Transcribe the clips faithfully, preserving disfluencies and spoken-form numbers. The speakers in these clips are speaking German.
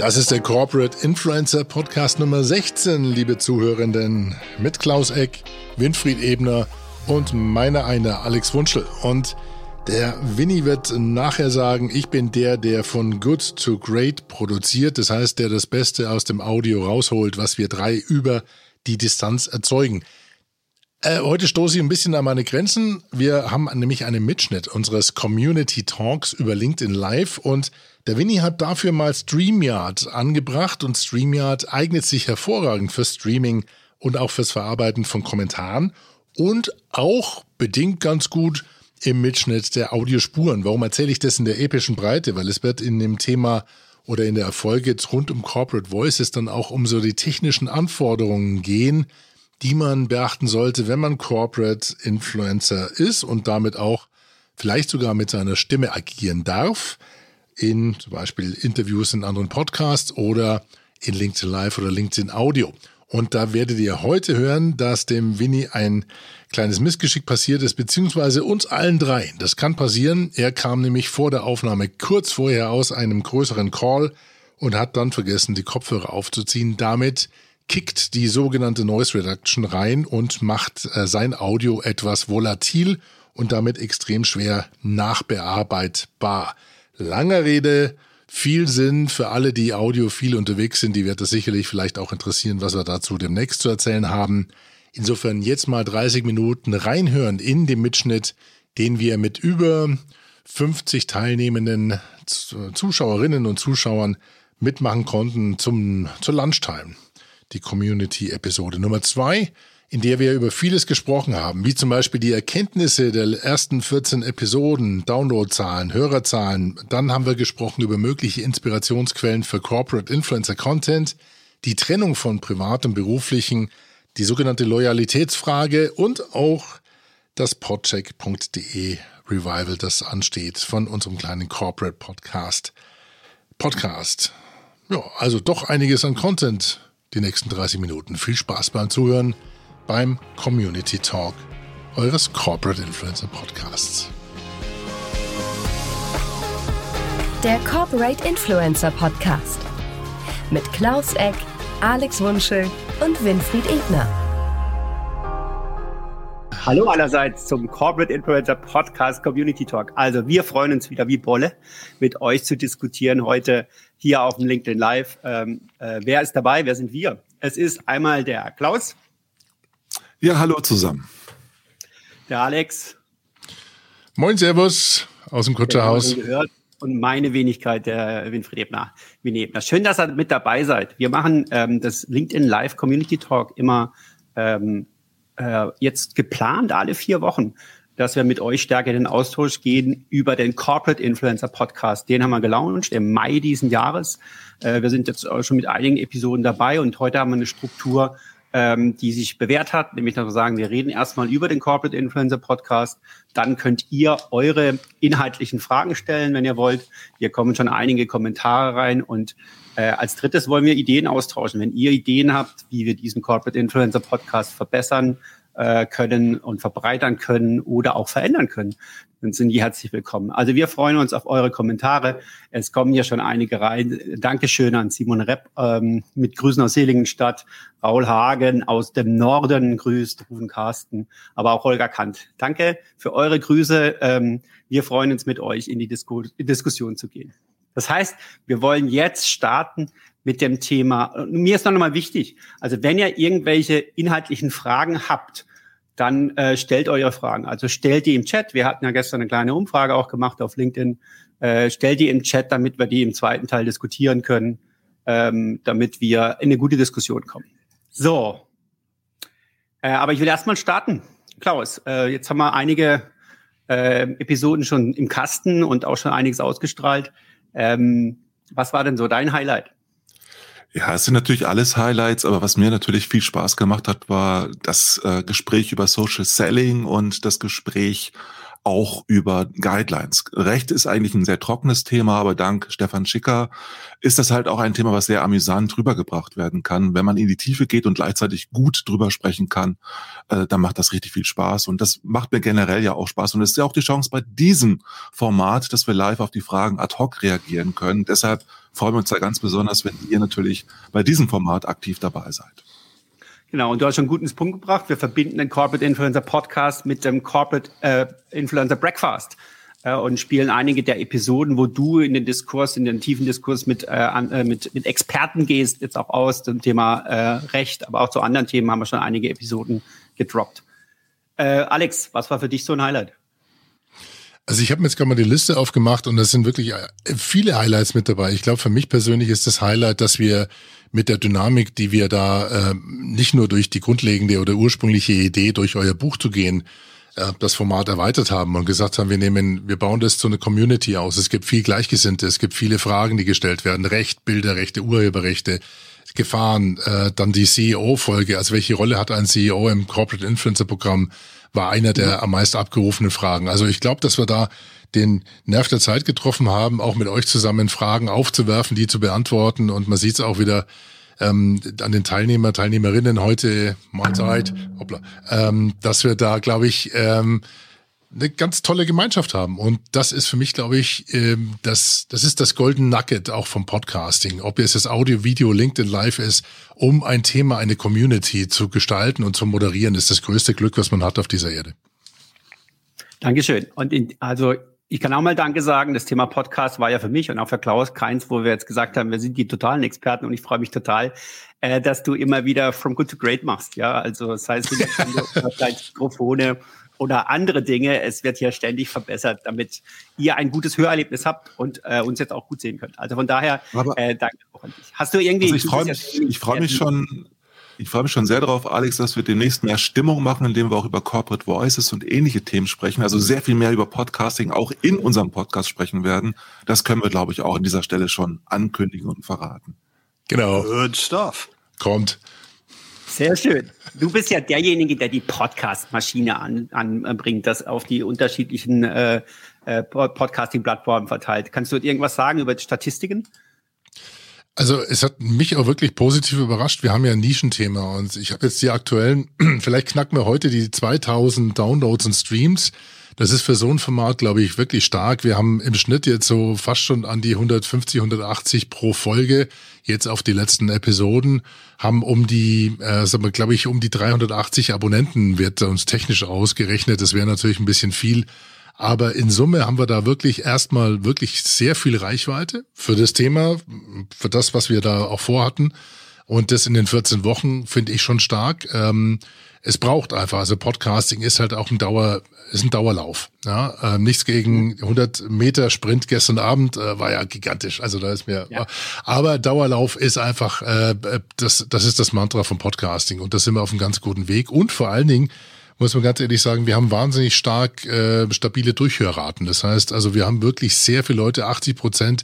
Das ist der Corporate Influencer Podcast Nummer sechzehn, liebe Zuhörenden, mit Klaus Eck, Winfried Ebner und meiner einer Alex Wunschel. Und der Winnie wird nachher sagen, ich bin der, der von Good to Great produziert. Das heißt, der das Beste aus dem Audio rausholt, was wir drei über die Distanz erzeugen. Äh, heute stoße ich ein bisschen an meine Grenzen. Wir haben nämlich einen Mitschnitt unseres Community Talks über LinkedIn Live und der Winnie hat dafür mal StreamYard angebracht und StreamYard eignet sich hervorragend für Streaming und auch fürs Verarbeiten von Kommentaren und auch bedingt ganz gut im Mitschnitt der Audiospuren. Warum erzähle ich das in der epischen Breite? Weil es wird in dem Thema oder in der Folge rund um Corporate Voices dann auch um so die technischen Anforderungen gehen, die man beachten sollte, wenn man Corporate Influencer ist und damit auch vielleicht sogar mit seiner Stimme agieren darf, in zum Beispiel Interviews in anderen Podcasts oder in LinkedIn Live oder LinkedIn Audio. Und da werdet ihr heute hören, dass dem Winnie ein kleines Missgeschick passiert ist, beziehungsweise uns allen dreien. Das kann passieren. Er kam nämlich vor der Aufnahme kurz vorher aus einem größeren Call und hat dann vergessen, die Kopfhörer aufzuziehen. Damit kickt die sogenannte Noise Reduction rein und macht äh, sein Audio etwas volatil und damit extrem schwer nachbearbeitbar. Lange Rede, viel Sinn für alle, die audiophil unterwegs sind. Die wird das sicherlich vielleicht auch interessieren, was wir dazu demnächst zu erzählen haben. Insofern jetzt mal dreißig Minuten reinhören in den Mitschnitt, den wir mit über fünfzig teilnehmenden Zuschauerinnen und Zuschauern mitmachen konnten zum, zur Lunchtime. Die Community-Episode Nummer zwei, in der wir über vieles gesprochen haben, wie zum Beispiel die Erkenntnisse der ersten vierzehn Episoden, Downloadzahlen, Hörerzahlen. Dann haben wir gesprochen über mögliche Inspirationsquellen für Corporate Influencer Content, die Trennung von privat und beruflichen, die sogenannte Loyalitätsfrage und auch das Podcheck Punkt de Revival, das ansteht von unserem kleinen Corporate Podcast. Podcast. Ja, also doch einiges an Content. Die nächsten dreißig Minuten. Viel Spaß beim Zuhören beim Community Talk eures Corporate Influencer Podcasts. Der Corporate Influencer Podcast mit Klaus Eck, Alex Wunschel und Winfried Ebner. Hallo allerseits zum Corporate Influencer Podcast Community Talk. Also wir freuen uns wieder wie Bolle, mit euch zu diskutieren heute hier auf dem LinkedIn Live. Ähm, äh, wer ist dabei? Wer sind wir? Es ist einmal der Klaus. Ja, hallo zusammen. Der Alex. Moin, servus aus dem Kutscherhaus. Und meine Wenigkeit, der Winfried Ebner. Winnie Ebner. Schön, dass ihr mit dabei seid. Wir machen ähm, das LinkedIn Live Community Talk immer ähm, äh, jetzt geplant, alle vier Wochen, dass wir mit euch stärker in den Austausch gehen über den Corporate Influencer Podcast. Den haben wir gelauncht im Mai diesen Jahres. Wir sind jetzt schon mit einigen Episoden dabei und heute haben wir eine Struktur, die sich bewährt hat. Nämlich, dass wir sagen, wir reden erstmal über den Corporate Influencer Podcast. Dann könnt ihr eure inhaltlichen Fragen stellen, wenn ihr wollt. Hier kommen schon einige Kommentare rein und als drittes wollen wir Ideen austauschen. Wenn ihr Ideen habt, wie wir diesen Corporate Influencer Podcast verbessern können und verbreitern können oder auch verändern können, dann sind die herzlich willkommen. Also wir freuen uns auf eure Kommentare. Es kommen hier schon einige rein. Dankeschön an Simon Repp ähm, mit Grüßen aus Seligenstadt, Raul Hagen aus dem Norden grüßt, Rufen Carsten, aber auch Holger Kant. Danke für eure Grüße. Ähm, wir freuen uns mit euch in die Disku- Diskussion zu gehen. Das heißt, wir wollen jetzt starten mit dem Thema. Mir ist noch mal wichtig, also wenn ihr irgendwelche inhaltlichen Fragen habt, dann äh, stellt eure Fragen. Also stellt die im Chat. Wir hatten ja gestern eine kleine Umfrage auch gemacht auf LinkedIn. Äh, stellt die im Chat, damit wir die im zweiten Teil diskutieren können, ähm, damit wir in eine gute Diskussion kommen. So, äh, aber ich will erstmal starten. Klaus, äh, jetzt haben wir einige äh, Episoden schon im Kasten und auch schon einiges ausgestrahlt. Ähm, was war denn so dein Highlight? Ja, es sind natürlich alles Highlights, aber was mir natürlich viel Spaß gemacht hat, war das äh, Gespräch über Social Selling und das Gespräch auch über Guidelines. Recht ist eigentlich ein sehr trockenes Thema, aber dank Stefan Schicker ist das halt auch ein Thema, was sehr amüsant rübergebracht werden kann. Wenn man in die Tiefe geht und gleichzeitig gut drüber sprechen kann, äh, dann macht das richtig viel Spaß. Und das macht mir generell ja auch Spaß. Und es ist ja auch die Chance bei diesem Format, dass wir live auf die Fragen ad hoc reagieren können. Deshalb freuen wir uns da ganz besonders, wenn ihr natürlich bei diesem Format aktiv dabei seid. Genau, und du hast schon einen guten Punkt gebracht. Wir verbinden den Corporate Influencer Podcast mit dem Corporate äh, Influencer Breakfast äh, und spielen einige der Episoden, wo du in den Diskurs, in den tiefen Diskurs mit, äh, an, äh, mit, mit Experten gehst, jetzt auch aus dem Thema äh, Recht, aber auch zu anderen Themen haben wir schon einige Episoden gedroppt. Äh, Alex, was war für dich so ein Highlight? Also ich habe mir jetzt gerade mal die Liste aufgemacht und da sind wirklich viele Highlights mit dabei. Ich glaube, für mich persönlich ist das Highlight, dass wir mit der Dynamik, die wir da äh, nicht nur durch die grundlegende oder ursprüngliche Idee, durch euer Buch zu gehen, äh, das Format erweitert haben und gesagt haben, wir nehmen, wir bauen das zu einer Community aus. Es gibt viel Gleichgesinnte, es gibt viele Fragen, die gestellt werden. Recht, Bilderrechte, Urheberrechte, Gefahren, äh, dann die C E O-Folge. Also welche Rolle hat ein C E O im Corporate Influencer-Programm? War einer der ja. am meisten abgerufenen Fragen. Also ich glaube, dass wir da den Nerv der Zeit getroffen haben, auch mit euch zusammen Fragen aufzuwerfen, die zu beantworten. Und man sieht es auch wieder ähm, an den Teilnehmer, Teilnehmerinnen heute, Mahlzeit, hoppla, ähm, dass wir da, glaube ich, ähm, eine ganz tolle Gemeinschaft haben. Und das ist für mich, glaube ich, ähm, das das ist das Golden Nugget auch vom Podcasting. Ob jetzt das Audio, Video, LinkedIn Live ist, um ein Thema, eine Community zu gestalten und zu moderieren, ist das größte Glück, was man hat auf dieser Erde. Dankeschön. Und in, also ich kann auch mal Danke sagen. Das Thema Podcast war ja für mich und auch für Klaus keins, wo wir jetzt gesagt haben, wir sind die totalen Experten. Und ich freue mich total, äh, dass du immer wieder From Good to Great machst. Ja, also das heißt, wir haben vielleicht Mikrofone oder andere Dinge. Es wird hier ständig verbessert, damit ihr ein gutes Hörerlebnis habt und äh, uns jetzt auch gut sehen könnt. Also von daher, äh, danke auch an dich. Hast du irgendwie... Also ich freue mich, ich freue mich schon... Ich freue mich schon sehr darauf, Alex, dass wir demnächst mehr Stimmung machen, indem wir auch über Corporate Voices und ähnliche Themen sprechen. Also sehr viel mehr über Podcasting auch in unserem Podcast sprechen werden. Das können wir, glaube ich, auch an dieser Stelle schon ankündigen und verraten. Genau. Good stuff. Kommt. Sehr schön. Du bist ja derjenige, der die Podcast-Maschine an, anbringt, das auf die unterschiedlichen äh, äh, Podcasting-Plattformen verteilt. Kannst du irgendwas sagen über Statistiken? Also es hat mich auch wirklich positiv überrascht. Wir haben ja ein Nischenthema und ich habe jetzt die aktuellen, vielleicht knacken wir heute die zweitausend Downloads und Streams. Das ist für so ein Format, glaube ich, wirklich stark. Wir haben im Schnitt jetzt so fast schon an die hundertfünfzig, hundertachtzig pro Folge jetzt auf die letzten Episoden, haben um die, äh, sagen wir, glaube ich, um die dreihundertachtzig Abonnenten wird uns technisch ausgerechnet. Das wäre natürlich ein bisschen viel. Aber in Summe haben wir da wirklich erstmal wirklich sehr viel Reichweite für das Thema, für das, was wir da auch vorhatten. Und das in den vierzehn Wochen finde ich schon stark. Es braucht einfach, also Podcasting ist halt auch ein Dauer, ist ein Dauerlauf. Ja, nichts gegen hundert Meter Sprint gestern Abend war ja gigantisch. Also da ist mir, ja. aber Dauerlauf ist einfach, das, das ist das Mantra vom Podcasting. Und da sind wir auf einem ganz guten Weg. Und vor allen Dingen, muss man ganz ehrlich sagen, wir haben wahnsinnig stark äh, stabile Durchhörraten. Das heißt, also wir haben wirklich sehr viele Leute, achtzig Prozent,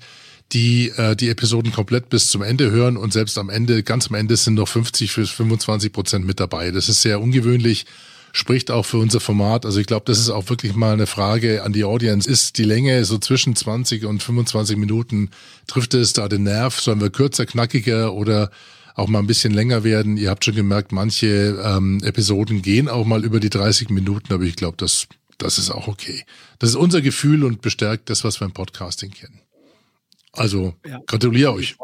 die äh, die Episoden komplett bis zum Ende hören und selbst am Ende, ganz am Ende sind noch fünfzig bis fünfundzwanzig Prozent mit dabei. Das ist sehr ungewöhnlich, spricht auch für unser Format. Also ich glaube, das ist auch wirklich mal eine Frage an die Audience. Ist die Länge so zwischen zwanzig und fünfundzwanzig Minuten? Trifft es da den Nerv? Sollen wir kürzer, knackiger oder auch mal ein bisschen länger werden? Ihr habt schon gemerkt, manche ähm, Episoden gehen auch mal über die dreißig Minuten, aber ich glaube, das, das ist auch okay. Das ist unser Gefühl und bestärkt das, was wir im Podcasting kennen. Also, ja. gratuliere euch.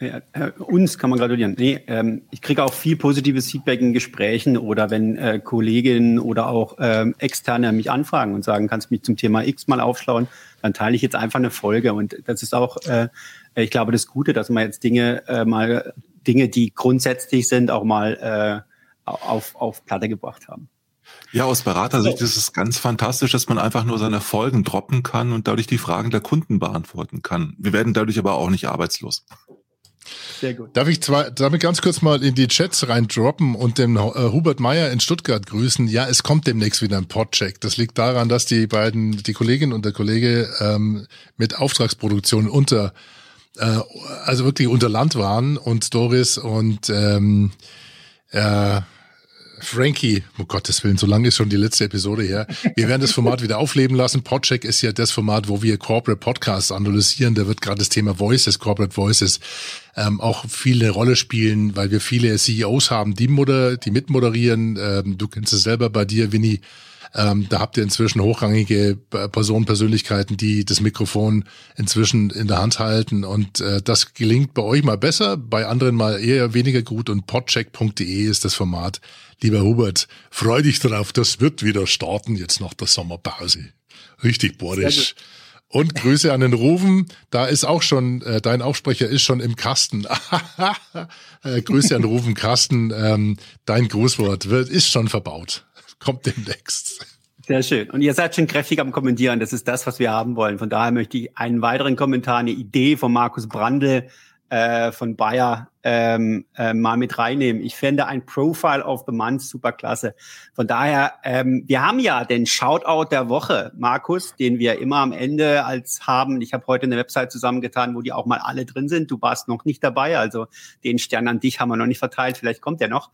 Ja, uns kann man gratulieren. Nee, ähm, ich kriege auch viel positives Feedback in Gesprächen oder wenn äh, Kolleginnen oder auch ähm, Externe mich anfragen und sagen, kannst du mich zum Thema X mal aufschlauen, dann teile ich jetzt einfach eine Folge. Und das ist auch, äh, ich glaube, das Gute, dass man jetzt Dinge äh, mal... Dinge, die grundsätzlich sind, auch mal äh, auf, auf Platte gebracht haben. Ja, aus Beratersicht ist es ganz fantastisch, dass man einfach nur seine Folgen droppen kann und dadurch die Fragen der Kunden beantworten kann. Wir werden dadurch aber auch nicht arbeitslos. Sehr gut. Darf ich zwei, damit ganz kurz mal in die Chats reindroppen und den äh, Hubert Meyer in Stuttgart grüßen? Ja, es kommt demnächst wieder ein Podcheck. Das liegt daran, dass die beiden, die Kollegin und der Kollege ähm, mit Auftragsproduktion unter also wirklich unter Land waren und Doris und ähm, äh, Frankie, um Gottes Willen, so lange ist schon die letzte Episode her. Wir werden das Format wieder aufleben lassen. Podcheck ist ja das Format, wo wir Corporate Podcasts analysieren. Da wird gerade das Thema Voices, Corporate Voices, ähm, auch viele Rolle spielen, weil wir viele C E Os haben, die, moder- die mitmoderieren. Ähm, du kennst es selber bei dir, Winnie. Ähm, da habt ihr inzwischen hochrangige Personen, Persönlichkeiten, die das Mikrofon inzwischen in der Hand halten. Und äh, das gelingt bei euch mal besser, bei anderen mal eher weniger gut. Und podcheck punkt de ist das Format. Lieber Hubert, freu dich drauf, das wird wieder starten, jetzt nach der Sommerpause. Richtig bohrisch. Und Grüße an den Rufen. Da ist auch schon, äh, dein Aufsprecher ist schon im Kasten. äh, Grüße an Rufen Kasten. Ähm, dein Grußwort wird, ist schon verbaut. Kommt demnächst. Sehr schön. Und ihr seid schon kräftig am Kommentieren. Das ist das, was wir haben wollen. Von daher möchte ich einen weiteren Kommentar, eine Idee von Markus Brandl äh, von Bayer ähm, äh, mal mit reinnehmen. Ich fände ein Profile of the Month super klasse. Von daher, ähm, wir haben ja den Shoutout der Woche, Markus, den wir immer am Ende als haben. Ich habe heute eine Website zusammengetan, wo die auch mal alle drin sind. Du warst noch nicht dabei, also den Stern an dich haben wir noch nicht verteilt. Vielleicht kommt der noch.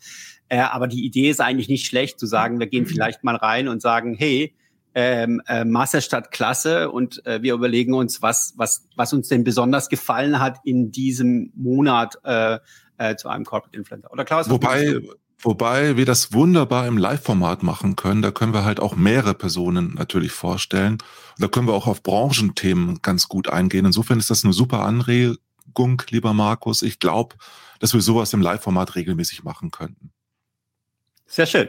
Aber die Idee ist eigentlich nicht schlecht, zu sagen, wir gehen vielleicht mal rein und sagen, hey, ähm, äh, Masse statt Klasse, und äh, wir überlegen uns, was was was uns denn besonders gefallen hat in diesem Monat äh, äh, zu einem Corporate Influencer. Oder Klaus? Wobei, wobei wir das wunderbar im Live-Format machen können. Da können wir halt auch mehrere Personen natürlich vorstellen. Und da können wir auch auf Branchenthemen ganz gut eingehen. Insofern ist das eine super Anregung, lieber Markus. Ich glaube, dass wir sowas im Live-Format regelmäßig machen könnten. Sehr schön.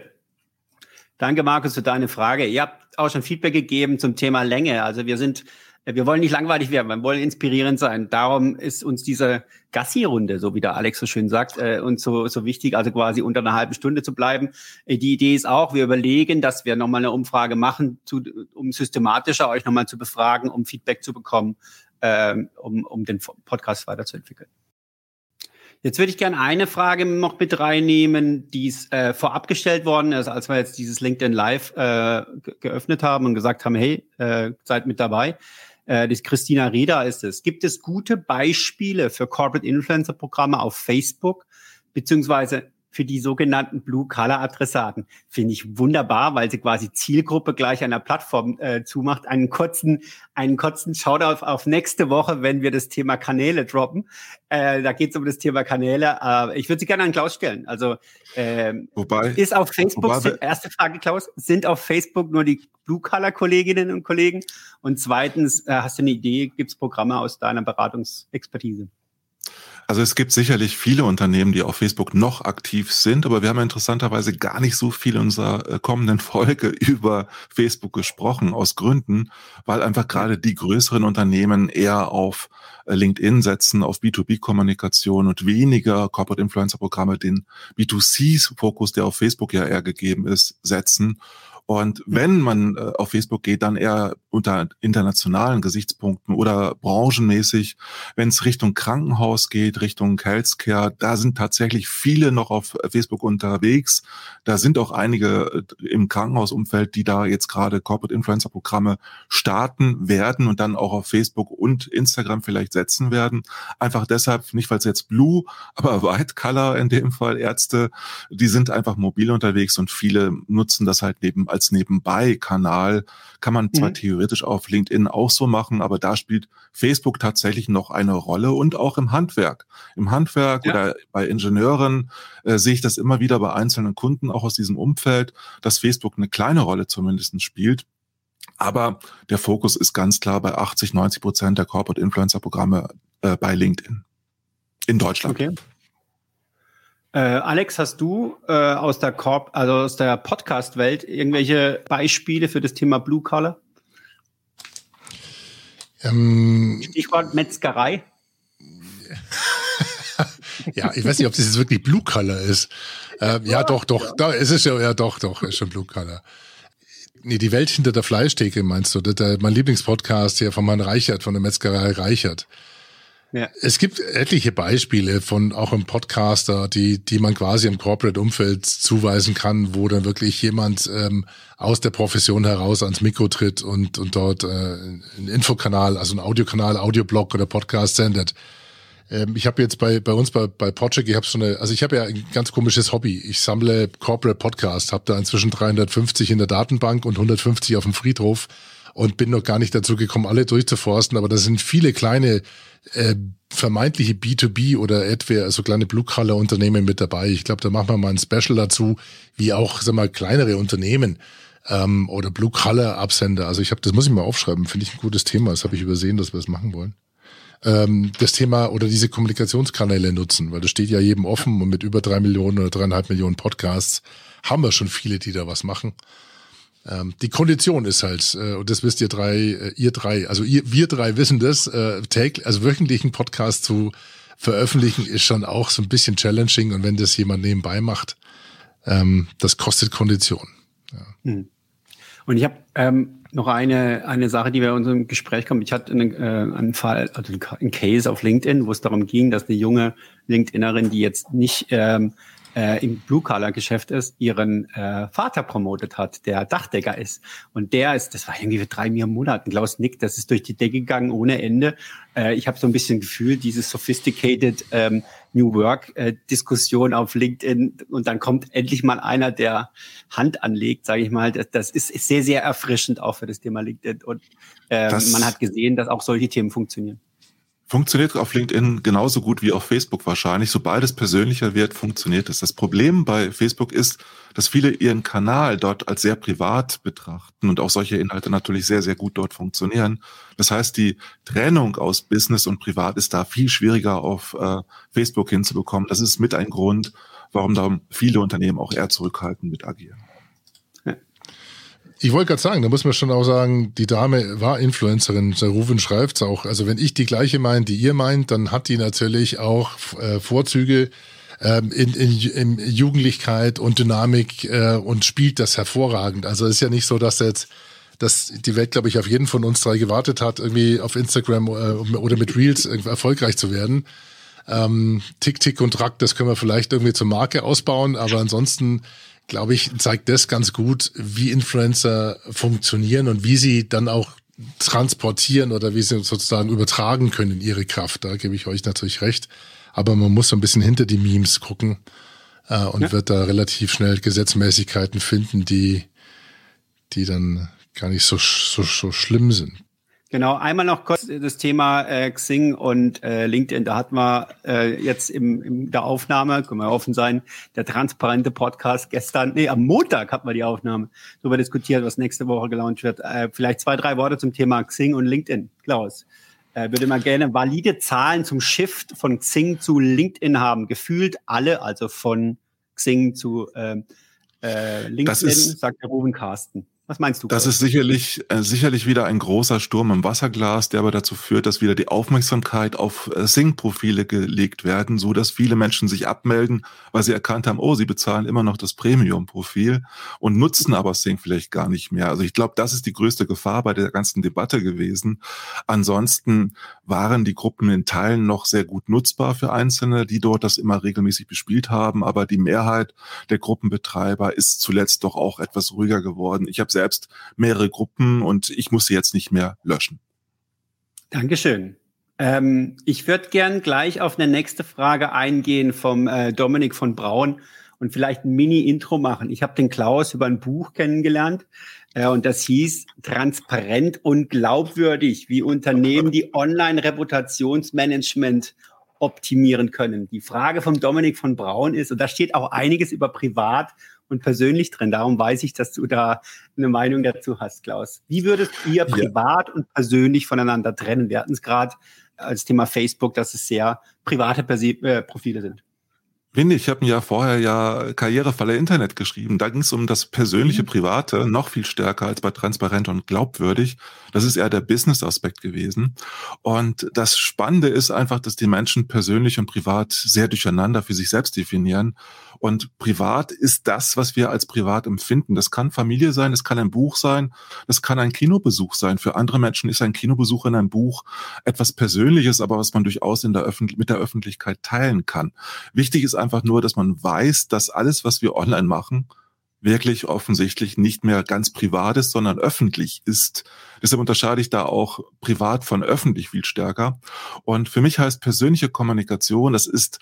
Danke, Markus, für deine Frage. Ihr habt auch schon Feedback gegeben zum Thema Länge. Also wir sind, wir wollen nicht langweilig werden, wir wollen inspirierend sein. Darum ist uns diese Gassi-Runde, so wie der Alex so schön sagt, äh, uns so, so wichtig, also quasi unter einer halben Stunde zu bleiben. Äh, die Idee ist auch, wir überlegen, dass wir nochmal eine Umfrage machen, zu, um systematischer euch nochmal zu befragen, um Feedback zu bekommen, äh, um, um den Podcast weiterzuentwickeln. Jetzt würde ich gerne eine Frage noch mit reinnehmen, die ist äh, vorab gestellt worden ist, als wir jetzt dieses LinkedIn Live äh, geöffnet haben und gesagt haben, hey, äh, seid mit dabei. Äh, das Christina Rieder ist es. Gibt es gute Beispiele für Corporate Influencer Programme auf Facebook beziehungsweise für die sogenannten Blue-Collar-Adressaten? Finde ich wunderbar, weil sie quasi Zielgruppe gleich einer Plattform äh, zumacht. Einen kurzen, einen kurzen Shoutout auf nächste Woche, wenn wir das Thema Kanäle droppen. Äh, da geht es um das Thema Kanäle. Äh, ich würde sie gerne an Klaus stellen. Also äh, wobei, ist auf Facebook, wobei, sind, erste Frage, Klaus, sind auf Facebook nur die Blue-Collar-Kolleginnen und Kollegen? Und zweitens, äh, hast du eine Idee, gibt es Programme aus deiner Beratungsexpertise? Also es gibt sicherlich viele Unternehmen, die auf Facebook noch aktiv sind, aber wir haben ja interessanterweise gar nicht so viel in unserer kommenden Folge über Facebook gesprochen, aus Gründen, weil einfach gerade die größeren Unternehmen eher auf LinkedIn setzen, auf B to B Kommunikation und weniger Corporate-Influencer-Programme, den B to C Fokus, der auf Facebook ja eher gegeben ist, setzen. Und wenn man auf Facebook geht, dann eher unter internationalen Gesichtspunkten oder branchenmäßig. Wenn es Richtung Krankenhaus geht, Richtung Healthcare, da sind tatsächlich viele noch auf Facebook unterwegs. Da sind auch einige im Krankenhausumfeld, die da jetzt gerade Corporate-Influencer-Programme starten werden und dann auch auf Facebook und Instagram vielleicht setzen werden. Einfach deshalb, nicht weil es jetzt Blue, aber White Collar in dem Fall, Ärzte, die sind einfach mobil unterwegs und viele nutzen das halt neben als Nebenbei-Kanal. Kann man zwar mhm. theoretisch auf LinkedIn auch so machen, aber da spielt Facebook tatsächlich noch eine Rolle und auch im Handwerk. Im Handwerk ja. oder bei Ingenieuren äh, sehe ich das immer wieder bei einzelnen Kunden, auch aus diesem Umfeld, dass Facebook eine kleine Rolle zumindest spielt. Aber der Fokus ist ganz klar bei achtzig, neunzig Prozent der Corporate-Influencer-Programme äh, bei LinkedIn in Deutschland. Okay. Äh, Alex, hast du äh, aus der Corp, also aus der Podcast-Welt irgendwelche Beispiele für das Thema Blue Collar? Ähm, Stichwort Metzgerei. Ja, ich weiß nicht, ob das jetzt wirklich Blue Collar ist. Äh, ja, doch, doch. Ja. Da, es ist ja, ja, doch, doch, ist schon Blue Collar. Nee, die Welt hinter der Fleischtheke, meinst du? Der, der, mein Lieblingspodcast hier von Herrn Reichert, von der Metzgerei Reichert. Ja. Es gibt etliche Beispiele von auch im Podcaster, die die man quasi im Corporate-Umfeld zuweisen kann, wo dann wirklich jemand ähm, aus der Profession heraus ans Mikro tritt und und dort äh, einen Infokanal, also einen Audiokanal, Audioblog oder Podcast sendet. Ähm, ich habe jetzt bei bei uns bei bei Podcheck, ich habe so eine, also ich habe ja ein ganz komisches Hobby. Ich sammle Corporate Podcasts, habe da inzwischen dreihundertfünfzig in der Datenbank und hundertfünfzig auf dem Friedhof und bin noch gar nicht dazu gekommen, alle durchzuforsten. Aber da sind viele kleine äh, vermeintliche B zwei B oder etwa so also kleine Blue-Collar-Unternehmen mit dabei. Ich glaube, da machen wir mal ein Special dazu, wie auch, sag mal, kleinere Unternehmen ähm, oder Blue-Collar-Absender. Also ich habe, das muss ich mal aufschreiben, finde ich ein gutes Thema. Das habe ich übersehen, dass wir das machen wollen. Ähm, das Thema oder diese Kommunikationskanäle nutzen, weil das steht ja jedem offen und mit über drei Millionen oder dreieinhalb Millionen Podcasts haben wir schon viele, die da was machen. Die Kondition ist halt, und das wisst ihr drei, ihr drei, also ihr, wir drei wissen das, täglich, also wöchentlich einen Podcast zu veröffentlichen, ist schon auch so ein bisschen challenging. Und wenn das jemand nebenbei macht, das kostet Kondition. Ja. Und ich habe ähm, noch eine eine Sache, die wir in unserem Gespräch kommen. Ich hatte einen, äh, einen Fall, also einen Case auf LinkedIn, wo es darum ging, dass eine junge LinkedInerin, die jetzt nicht ähm, Äh, im Blue-Collar-Geschäft ist, ihren äh, Vater promotet hat, der Dachdecker ist. Und der ist, das war irgendwie für drei Monaten, Klaus Nick, das ist durch die Decke gegangen ohne Ende. Äh, ich habe so ein bisschen Gefühl, diese sophisticated ähm, New Work-Diskussion äh, auf LinkedIn, und dann kommt endlich mal einer, der Hand anlegt, sage ich mal. Das, das ist, ist sehr, sehr erfrischend auch für das Thema LinkedIn. Und äh, man hat gesehen, dass auch solche Themen funktionieren. Funktioniert auf LinkedIn genauso gut wie auf Facebook wahrscheinlich. Sobald es persönlicher wird, funktioniert es. Das Problem bei Facebook ist, dass viele ihren Kanal dort als sehr privat betrachten und auch solche Inhalte natürlich sehr, sehr gut dort funktionieren. Das heißt, die Trennung aus Business und Privat ist da viel schwieriger auf äh, Facebook hinzubekommen. Das ist mit ein Grund, warum da viele Unternehmen auch eher zurückhaltend mit agieren. Ich wollte gerade sagen, da muss man schon auch sagen, die Dame war Influencerin, der Rufen schreibt es auch. Also wenn ich die gleiche meine, die ihr meint, dann hat die natürlich auch äh, Vorzüge ähm, in, in, in Jugendlichkeit und Dynamik äh, und spielt das hervorragend. Also es ist ja nicht so, dass jetzt dass die Welt, glaube ich, auf jeden von uns drei gewartet hat, irgendwie auf Instagram äh, oder mit Reels erfolgreich zu werden. Ähm, Tick, Tick und Track, das können wir vielleicht irgendwie zur Marke ausbauen, aber ansonsten glaube ich, zeigt das ganz gut, wie Influencer funktionieren und wie sie dann auch transportieren oder wie sie sozusagen übertragen können, ihre Kraft. Da gebe ich euch natürlich recht. Aber man muss so ein bisschen hinter die Memes gucken äh, und ja. wird da relativ schnell Gesetzmäßigkeiten finden, die, die dann gar nicht so, so, so schlimm sind. Genau, einmal noch kurz das Thema äh, Xing und äh, LinkedIn. Da hatten wir äh, jetzt im, in der Aufnahme, können wir offen sein, der transparente Podcast gestern, nee, am Montag hatten wir die Aufnahme darüber diskutiert, was nächste Woche gelauncht wird. Äh, vielleicht zwei, drei Worte zum Thema Xing und LinkedIn. Klaus, äh, würde mal gerne valide Zahlen zum Shift von Xing zu LinkedIn haben. Gefühlt alle, also von Xing zu äh, äh, LinkedIn, ist- sagt der Ruben Carsten. Was meinst du? Das ist sicherlich äh, sicherlich wieder ein großer Sturm im Wasserglas, der aber dazu führt, dass wieder die Aufmerksamkeit auf Xing-Profile gelegt werden, so dass viele Menschen sich abmelden, weil sie erkannt haben, oh, sie bezahlen immer noch das Premium-Profil und nutzen aber Xing vielleicht gar nicht mehr. Also ich glaube, das ist die größte Gefahr bei der ganzen Debatte gewesen. Ansonsten waren die Gruppen in Teilen noch sehr gut nutzbar für Einzelne, die dort das immer regelmäßig bespielt haben, aber die Mehrheit der Gruppenbetreiber ist zuletzt doch auch etwas ruhiger geworden. Ich habe selbst mehrere Gruppen und ich muss sie jetzt nicht mehr löschen. Dankeschön. Ähm, ich würde gern gleich auf eine nächste Frage eingehen vom äh, Dominik von Braun und vielleicht ein Mini-Intro machen. Ich habe den Klaus über ein Buch kennengelernt äh, und das hieß Transparent und glaubwürdig, wie Unternehmen die Online-Reputationsmanagement optimieren können. Die Frage vom Dominik von Braun ist, und da steht auch einiges über privat und persönlich drin. Darum weiß ich, dass du da eine Meinung dazu hast, Klaus. Wie würdest ihr privat ja. und persönlich voneinander trennen? Wir hatten es gerade als Thema Facebook, dass es sehr private Persi- äh, Profile sind. Finde ich, ich habe ein Jahr vorher ja Karrierefalle Internet geschrieben. Da ging es um das persönliche Private, noch viel stärker als bei transparent und glaubwürdig. Das ist eher der Business-Aspekt gewesen. Und das Spannende ist einfach, dass die Menschen persönlich und privat sehr durcheinander für sich selbst definieren. Und privat ist das, was wir als privat empfinden. Das kann Familie sein, das kann ein Buch sein, das kann ein Kinobesuch sein. Für andere Menschen ist ein Kinobesuch in einem Buch etwas Persönliches, aber was man durchaus in der Öffentlich- mit der Öffentlichkeit teilen kann. Wichtig ist einfach nur, dass man weiß, dass alles, was wir online machen, wirklich offensichtlich nicht mehr ganz privat ist, sondern öffentlich ist. Deshalb unterscheide ich da auch privat von öffentlich viel stärker. Und für mich heißt persönliche Kommunikation, das ist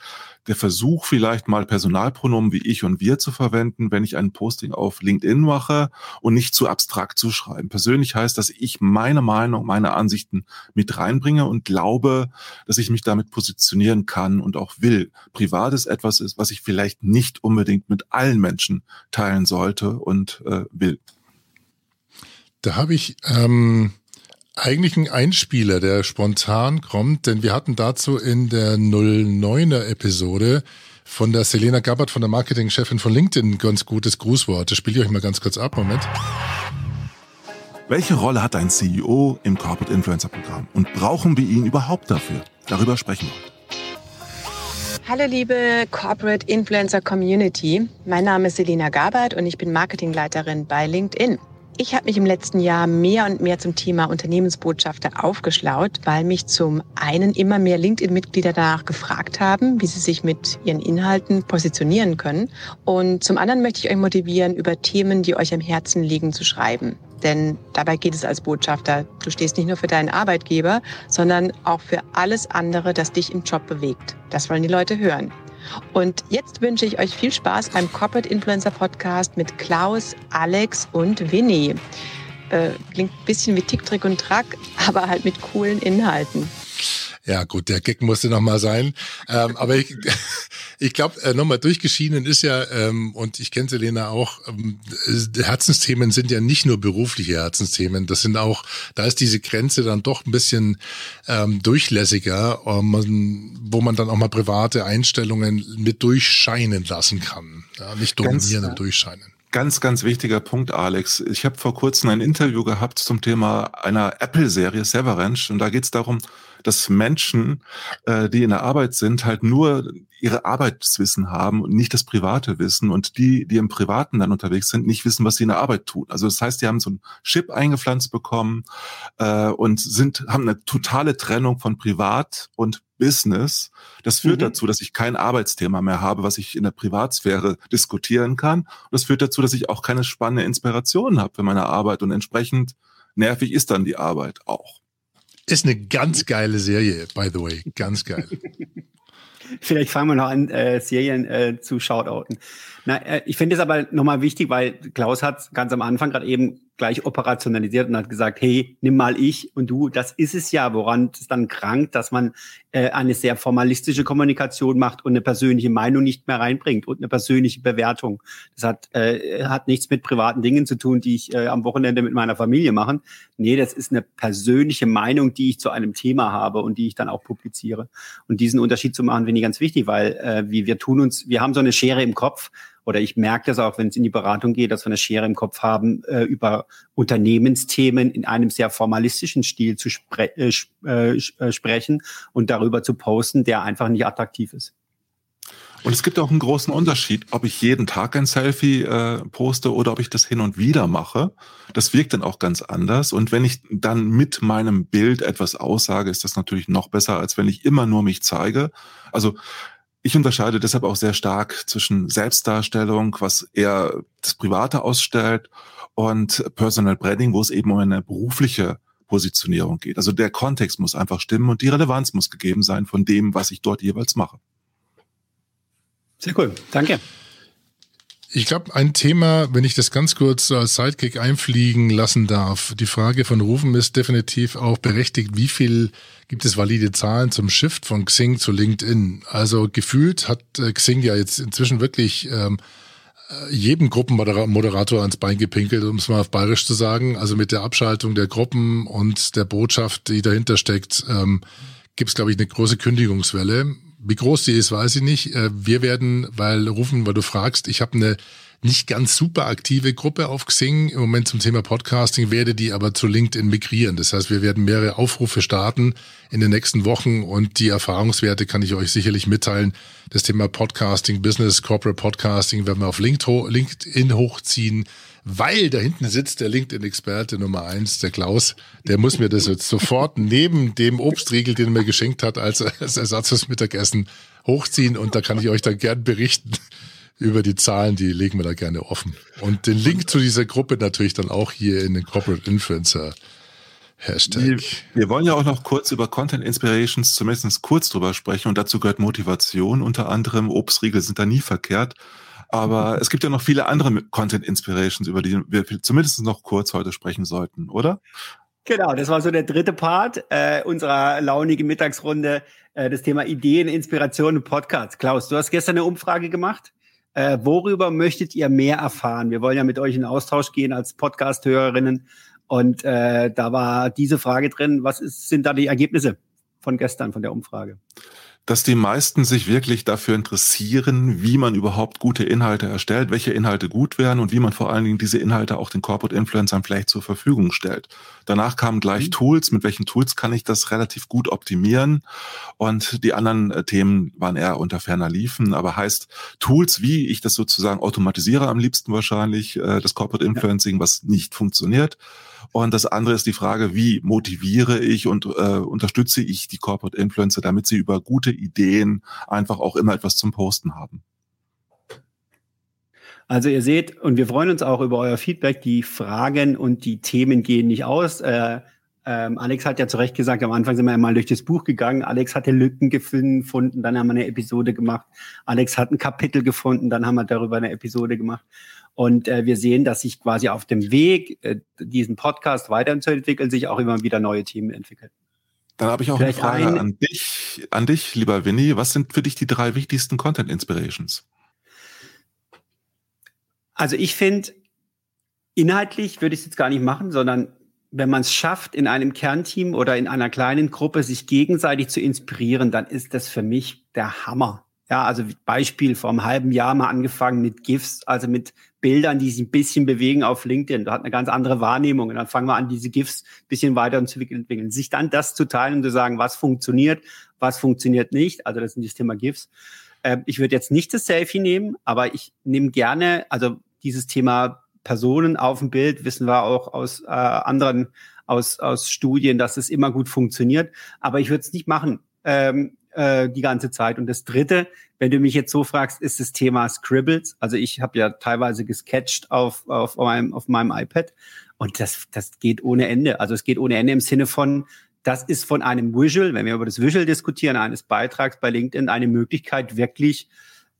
der Versuch, vielleicht mal Personalpronomen wie ich und wir zu verwenden, wenn ich ein Posting auf LinkedIn mache und nicht zu abstrakt zu schreiben. Persönlich heißt, dass ich meine Meinung, meine Ansichten mit reinbringe und glaube, dass ich mich damit positionieren kann und auch will. Privat ist etwas, was ich vielleicht nicht unbedingt mit allen Menschen teilen sollte und äh, will. Da habe ich ähm, eigentlich einen Einspieler, der spontan kommt, denn wir hatten dazu in der null neuner Episode von der Selina Gabert, von der Marketingchefin von LinkedIn, ein ganz gutes Grußwort. Das spiele ich euch mal ganz kurz ab. Moment. Welche Rolle hat ein C E O im Corporate Influencer Programm und brauchen wir ihn überhaupt dafür? Darüber sprechen wir. Hallo liebe Corporate Influencer Community, mein Name ist Selina Gabert und ich bin Marketingleiterin bei LinkedIn. Ich habe mich im letzten Jahr mehr und mehr zum Thema Unternehmensbotschafter aufgeschlaut, weil mich zum einen immer mehr LinkedIn-Mitglieder danach gefragt haben, wie sie sich mit ihren Inhalten positionieren können. Und zum anderen möchte ich euch motivieren, über Themen, die euch am Herzen liegen, zu schreiben. Denn dabei geht es als Botschafter. Du stehst nicht nur für deinen Arbeitgeber, sondern auch für alles andere, das dich im Job bewegt. Das wollen die Leute hören. Und jetzt wünsche ich euch viel Spaß beim Corporate Influencer Podcast mit Klaus, Alex und Winnie. Äh, klingt ein bisschen wie Tick, Trick und Track, aber halt mit coolen Inhalten. Ja gut, der Gag musste nochmal sein. Ähm, aber ich, ich glaube, äh, nochmal durchgeschieden ist ja, ähm, und ich kenne Selina auch, ähm, Herzensthemen sind ja nicht nur berufliche Herzensthemen. Das sind auch, da ist diese Grenze dann doch ein bisschen ähm, durchlässiger, ähm, wo man dann auch mal private Einstellungen mit durchscheinen lassen kann. Ja, nicht dominieren, aber durchscheinen. Ganz, ganz wichtiger Punkt, Alex. Ich habe vor kurzem ein Interview gehabt zum Thema einer Apple-Serie, Severance. Und da geht es darum, dass Menschen, äh, die in der Arbeit sind, halt nur ihre Arbeitswissen haben und nicht das private Wissen. Und die, die im Privaten dann unterwegs sind, nicht wissen, was sie in der Arbeit tun. Also das heißt, die haben so einen Chip eingepflanzt bekommen äh, und sind haben eine totale Trennung von Privat und Business. Das führt mhm. dazu, dass ich kein Arbeitsthema mehr habe, was ich in der Privatsphäre diskutieren kann. Und das führt dazu, dass ich auch keine spannende Inspiration habe für meine Arbeit. Und entsprechend nervig ist dann die Arbeit auch. Ist eine ganz geile Serie, by the way. Ganz geil. Vielleicht fangen wir noch an, äh, Serien äh, zu Shoutouten. Na, äh, ich finde es aber nochmal wichtig, weil Klaus hat ganz am Anfang gerade eben gleich operationalisiert und hat gesagt, hey, nimm mal ich und du. Das ist es ja, woran es dann krankt, dass man äh, eine sehr formalistische Kommunikation macht und eine persönliche Meinung nicht mehr reinbringt und eine persönliche Bewertung. Das hat äh, hat nichts mit privaten Dingen zu tun, die ich äh, am Wochenende mit meiner Familie mache. Nee, das ist eine persönliche Meinung, die ich zu einem Thema habe und die ich dann auch publiziere. Und diesen Unterschied zu machen, finde ich ganz wichtig, weil äh, wie wir tun uns, wir haben so eine Schere im Kopf. Oder ich merke das auch, wenn es in die Beratung geht, dass wir eine Schere im Kopf haben, äh, über Unternehmensthemen in einem sehr formalistischen Stil zu spre- äh, sp- äh, sprechen und darüber zu posten, der einfach nicht attraktiv ist. Und es gibt auch einen großen Unterschied, ob ich jeden Tag ein Selfie äh, poste oder ob ich das hin und wieder mache. Das wirkt dann auch ganz anders. Und wenn ich dann mit meinem Bild etwas aussage, ist das natürlich noch besser, als wenn ich immer nur mich zeige. Also ich unterscheide deshalb auch sehr stark zwischen Selbstdarstellung, was eher das Private ausstellt, und Personal Branding, wo es eben um eine berufliche Positionierung geht. Also der Kontext muss einfach stimmen und die Relevanz muss gegeben sein von dem, was ich dort jeweils mache. Sehr cool, danke. Ich glaube, ein Thema, wenn ich das ganz kurz als Sidekick einfliegen lassen darf, die Frage von Rufen ist definitiv auch berechtigt, wie viel gibt es valide Zahlen zum Shift von Xing zu LinkedIn? Also gefühlt hat Xing ja jetzt inzwischen wirklich ähm, jedem Gruppenmoderator ans Bein gepinkelt, um es mal auf bayerisch zu sagen. Also mit der Abschaltung der Gruppen und der Botschaft, die dahinter steckt, ähm, gibt es, glaube ich, eine große Kündigungswelle. Wie groß die ist, weiß ich nicht. Wir werden, weil Rufen, weil du fragst, ich habe eine nicht ganz super aktive Gruppe auf Xing im Moment zum Thema Podcasting, werde die aber zu LinkedIn migrieren. Das heißt, wir werden mehrere Aufrufe starten in den nächsten Wochen und die Erfahrungswerte kann ich euch sicherlich mitteilen. Das Thema Podcasting, Business, Corporate Podcasting werden wir auf LinkedIn hochziehen, weil da hinten sitzt der LinkedIn-Experte Nummer eins, der Klaus. Der muss mir das jetzt sofort neben dem Obstriegel, den er mir geschenkt hat, als, als Ersatz fürs Mittagessen hochziehen und da kann ich euch dann gern berichten, über die Zahlen, die legen wir da gerne offen. Und den Link zu dieser Gruppe natürlich dann auch hier in den Corporate Influencer Hashtag. Wir, wir wollen ja auch noch kurz über Content Inspirations zumindest kurz drüber sprechen und dazu gehört Motivation, unter anderem Obstriegel sind da nie verkehrt, aber es gibt ja noch viele andere Content Inspirations, über die wir zumindest noch kurz heute sprechen sollten, oder? Genau, das war so der dritte Part äh, unserer launigen Mittagsrunde, äh, das Thema Ideen, Inspirationen und Podcasts. Klaus, du hast gestern eine Umfrage gemacht. Äh, worüber möchtet ihr mehr erfahren? Wir wollen ja mit euch in Austausch gehen als Podcast-Hörerinnen. Und äh, da war diese Frage drin, was ist, sind da die Ergebnisse von gestern, von der Umfrage? Dass die meisten sich wirklich dafür interessieren, wie man überhaupt gute Inhalte erstellt, welche Inhalte gut wären und wie man vor allen Dingen diese Inhalte auch den Corporate Influencern vielleicht zur Verfügung stellt. Danach kamen gleich mhm. Tools, mit welchen Tools kann ich das relativ gut optimieren, und die anderen Themen waren eher unter ferner Liefen, aber heißt Tools, wie ich das sozusagen automatisiere am liebsten wahrscheinlich, das Corporate Influencing, was nicht funktioniert. Und das andere ist die Frage, wie motiviere ich und äh, unterstütze ich die Corporate Influencer, damit sie über gute Ideen einfach auch immer etwas zum Posten haben. Also ihr seht, und wir freuen uns auch über euer Feedback, die Fragen und die Themen gehen nicht aus. Äh, ähm, Alex hat ja zu Recht gesagt, am Anfang sind wir einmal durch das Buch gegangen. Alex hatte Lücken gefunden, dann haben wir eine Episode gemacht. Alex hat ein Kapitel gefunden, dann haben wir darüber eine Episode gemacht. Und äh, wir sehen, dass sich quasi auf dem Weg, äh, diesen Podcast weiterzuentwickeln, sich auch immer wieder neue Themen entwickeln. Dann habe ich auch Vielleicht eine Frage ein... an dich, an dich, lieber Winnie. Was sind für dich die drei wichtigsten Content Inspirations? Also ich finde, inhaltlich würde ich es jetzt gar nicht machen, sondern wenn man es schafft, in einem Kernteam oder in einer kleinen Gruppe sich gegenseitig zu inspirieren, dann ist das für mich der Hammer. Ja, also Beispiel, vor einem halben Jahr mal angefangen mit GIFs, also mit Bildern, die sich ein bisschen bewegen auf LinkedIn. Da hat eine ganz andere Wahrnehmung. Und dann fangen wir an, diese GIFs ein bisschen weiter zu entwickeln. Sich dann das zu teilen und zu sagen, was funktioniert, was funktioniert nicht. Also das ist das Thema GIFs. Äh, ich würde jetzt nicht das Selfie nehmen, aber ich nehme gerne, also dieses Thema Personen auf dem Bild, wissen wir auch aus äh, anderen, aus, aus Studien, dass es immer gut funktioniert. Aber ich würde es nicht machen. Ähm, die ganze Zeit. Und das Dritte, wenn du mich jetzt so fragst, ist das Thema Scribbles. Also ich habe ja teilweise gesketcht auf auf meinem auf meinem iPad und das das geht ohne Ende. Also es geht ohne Ende im Sinne von, das ist von einem Visual, wenn wir über das Visual diskutieren, eines Beitrags bei LinkedIn, eine Möglichkeit, wirklich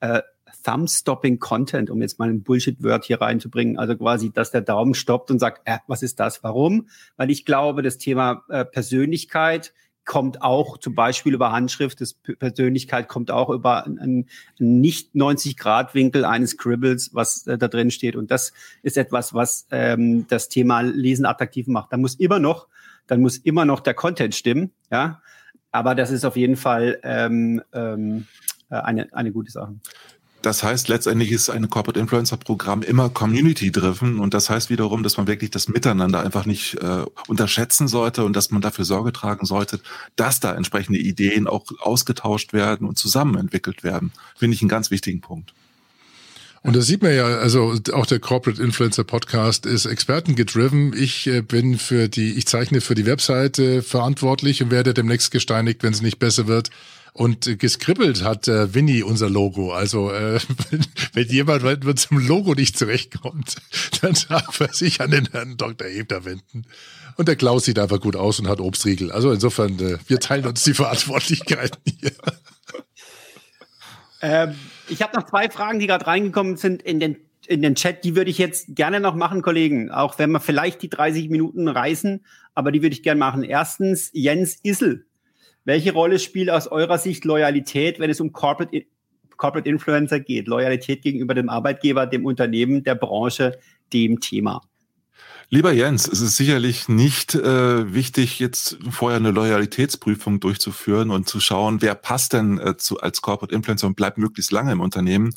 äh, Thumb-Stopping-Content, um jetzt mal ein Bullshit-Word hier reinzubringen, also quasi, dass der Daumen stoppt und sagt, äh, was ist das, warum? Weil ich glaube, das Thema äh, Persönlichkeit kommt auch zum Beispiel über Handschrift, das Persönlichkeit kommt auch über einen nicht neunzig Grad Winkel eines Scribbles, was äh, da drin steht. Und das ist etwas, was ähm, das Thema Lesen attraktiv macht. Da muss immer noch, dann muss immer noch der Content stimmen, ja. Aber das ist auf jeden Fall ähm, ähm, eine eine gute Sache. Das heißt, letztendlich ist ein Corporate Influencer Programm immer Community-driven und das heißt wiederum, dass man wirklich das Miteinander einfach nicht äh, unterschätzen sollte und dass man dafür Sorge tragen sollte, dass da entsprechende Ideen auch ausgetauscht werden und zusammen entwickelt werden. Finde ich einen ganz wichtigen Punkt. Und das sieht man ja, also auch der Corporate Influencer Podcast ist expertengedriven. Ich bin für die, ich zeichne für die Webseite verantwortlich und werde demnächst gesteinigt, wenn es nicht besser wird. Und geskribbelt hat äh, Winnie unser Logo. Also äh, wenn, wenn jemand mit zum Logo nicht zurechtkommt, dann darf er sich an den Herrn Doktor Ebner wenden. Und der Klaus sieht einfach gut aus und hat Obstriegel. Also insofern, äh, wir teilen uns die Verantwortlichkeiten hier. Ähm, ich habe noch zwei Fragen, die gerade reingekommen sind in den, in den Chat. Die würde ich jetzt gerne noch machen, Kollegen. Auch wenn wir vielleicht die dreißig Minuten reißen, aber die würde ich gerne machen. Erstens, Jens Issel. Welche Rolle spielt aus eurer Sicht Loyalität, wenn es um Corporate, Corporate Influencer geht? Loyalität gegenüber dem Arbeitgeber, dem Unternehmen, der Branche, dem Thema? Lieber Jens, es ist sicherlich nicht äh, wichtig, jetzt vorher eine Loyalitätsprüfung durchzuführen und zu schauen, wer passt denn äh, zu, als Corporate Influencer und bleibt möglichst lange im Unternehmen.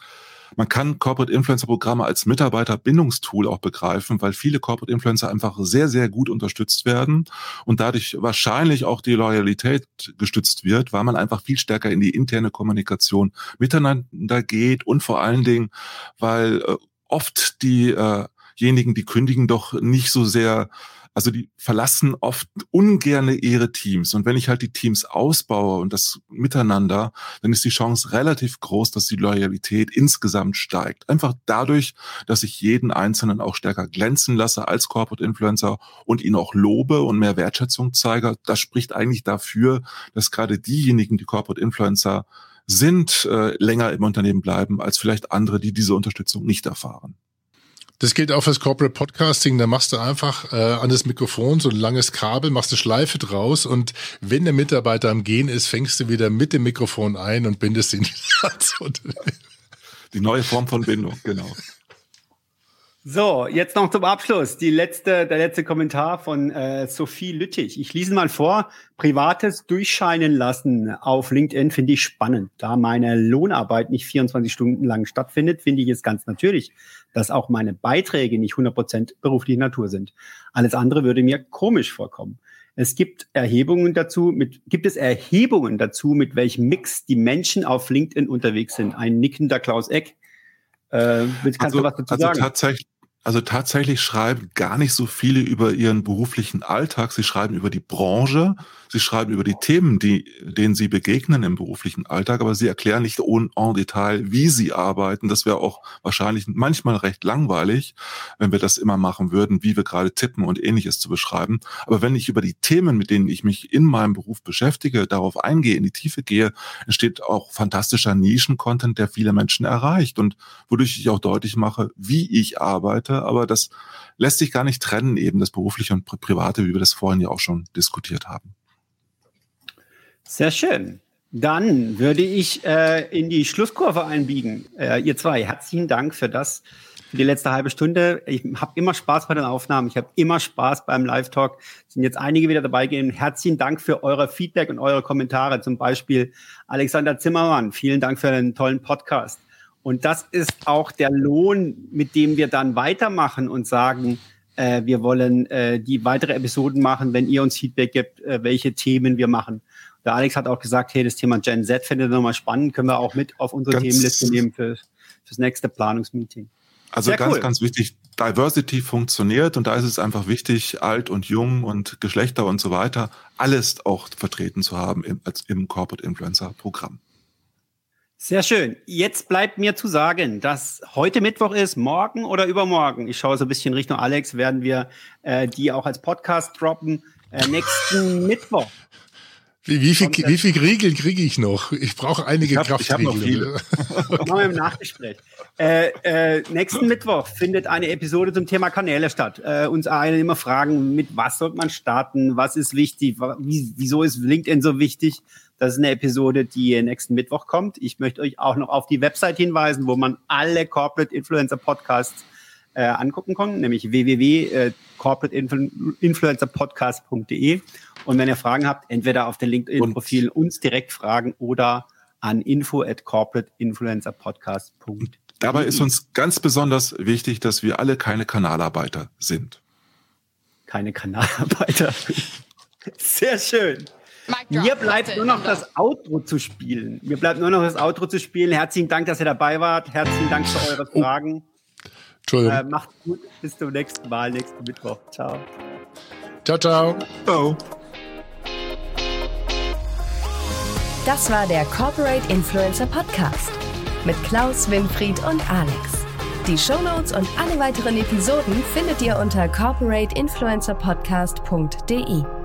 Man kann Corporate Influencer Programme als Mitarbeiterbindungstool auch begreifen, weil viele Corporate Influencer einfach sehr, sehr gut unterstützt werden und dadurch wahrscheinlich auch die Loyalität gestützt wird, weil man einfach viel stärker in die interne Kommunikation miteinander geht und vor allen Dingen, weil äh, oft diejenigen, äh, die kündigen, doch nicht so sehr Also die verlassen oft ungerne ihre Teams. Und wenn ich halt die Teams ausbaue und das miteinander, dann ist die Chance relativ groß, dass die Loyalität insgesamt steigt. Einfach dadurch, dass ich jeden Einzelnen auch stärker glänzen lasse als Corporate Influencer und ihn auch lobe und mehr Wertschätzung zeige. Das spricht eigentlich dafür, dass gerade diejenigen, die Corporate Influencer sind, äh, länger im Unternehmen bleiben als vielleicht andere, die diese Unterstützung nicht erfahren. Das gilt auch fürs Corporate Podcasting, da machst du einfach äh, an das Mikrofon so ein langes Kabel, machst eine Schleife draus und wenn der Mitarbeiter am Gehen ist, fängst du wieder mit dem Mikrofon ein und bindest ihn wieder ans Unternehmen. Die neue Form von Bindung, genau. So, jetzt noch zum Abschluss. Die letzte, der letzte Kommentar von äh, Sophie Lüttich. Ich lese mal vor. Privates durchscheinen lassen auf LinkedIn finde ich spannend. Da meine Lohnarbeit nicht vierundzwanzig Stunden lang stattfindet, finde ich es ganz natürlich, dass auch meine Beiträge nicht hundert Prozent beruflicher Natur sind. Alles andere würde mir komisch vorkommen. Es gibt Erhebungen dazu, mit, gibt es Erhebungen dazu, mit welchem Mix die Menschen auf LinkedIn unterwegs sind? Ein nickender Klaus Eck. Äh, willst, kannst also, du was dazu also sagen? Tatsächlich Also tatsächlich schreiben gar nicht so viele über ihren beruflichen Alltag. Sie schreiben über die Branche, sie schreiben über die Themen, die, denen sie begegnen im beruflichen Alltag, aber sie erklären nicht en Detail, wie sie arbeiten. Das wäre auch wahrscheinlich manchmal recht langweilig, wenn wir das immer machen würden, wie wir gerade tippen und Ähnliches zu beschreiben. Aber wenn ich über die Themen, mit denen ich mich in meinem Beruf beschäftige, darauf eingehe, in die Tiefe gehe, entsteht auch fantastischer Nischen-Content, der viele Menschen erreicht und wodurch ich auch deutlich mache, wie ich arbeite. Aber das lässt sich gar nicht trennen, eben das Berufliche und Private, wie wir das vorhin ja auch schon diskutiert haben. Sehr schön. Dann würde ich äh, in die Schlusskurve einbiegen. Äh, ihr zwei, herzlichen Dank für das, für die letzte halbe Stunde. Ich habe immer Spaß bei den Aufnahmen. Ich habe immer Spaß beim Live-Talk. Es sind jetzt einige wieder dabei gewesen. Herzlichen Dank für eure Feedback und eure Kommentare. Zum Beispiel Alexander Zimmermann. Vielen Dank für einen tollen Podcast. Und das ist auch der Lohn, mit dem wir dann weitermachen und sagen, äh, wir wollen äh, die weitere Episoden machen, wenn ihr uns Feedback gebt, äh, welche Themen wir machen. Der Alex hat auch gesagt, hey, das Thema Gen Z findet ihr nochmal spannend, können wir auch mit auf unsere ganz Themenliste nehmen für fürs nächste Planungsmeeting. Also Sehr ganz, cool. ganz wichtig, Diversity funktioniert und da ist es einfach wichtig, alt und jung und Geschlechter und so weiter, alles auch vertreten zu haben im, als, im Corporate Influencer Programm. Sehr schön. Jetzt bleibt mir zu sagen, dass heute Mittwoch ist, morgen oder übermorgen, ich schaue so ein bisschen Richtung Alex, werden wir äh, die auch als Podcast droppen, äh, nächsten Mittwoch. Wie, wie viel, wie viel Riegel kriege ich noch? Ich brauche einige Kraftriegel. Machen wir im Nachgespräch. Äh, äh, nächsten Mittwoch findet eine Episode zum Thema Kanäle statt. Äh, uns alle immer fragen, mit was sollte man starten? Was ist wichtig? Wie, wieso ist LinkedIn so wichtig? Das ist eine Episode, die nächsten Mittwoch kommt. Ich möchte euch auch noch auf die Website hinweisen, wo man alle Corporate Influencer Podcasts äh, angucken kann, nämlich w w w punkt corporate influencer podcast punkt d e. Und wenn ihr Fragen habt, entweder auf den LinkedIn-Profil uns direkt fragen oder an info at corporate influencer podcast punkt d e. Dabei ist uns ganz besonders wichtig, dass wir alle keine Kanalarbeiter sind. Keine Kanalarbeiter. Sehr schön. Mir bleibt nur noch das Outro zu spielen. Mir bleibt nur noch das Outro zu spielen. Herzlichen Dank, dass ihr dabei wart. Herzlichen Dank für eure Fragen. Oh. Entschuldigung. Äh, macht's gut. Bis zum nächsten Mal, nächsten Mittwoch. Ciao. Ciao, ciao. Ciao. Das war der Corporate Influencer Podcast mit Klaus, Winfried und Alex. Die Shownotes und alle weiteren Episoden findet ihr unter corporate influencer podcast punkt d e.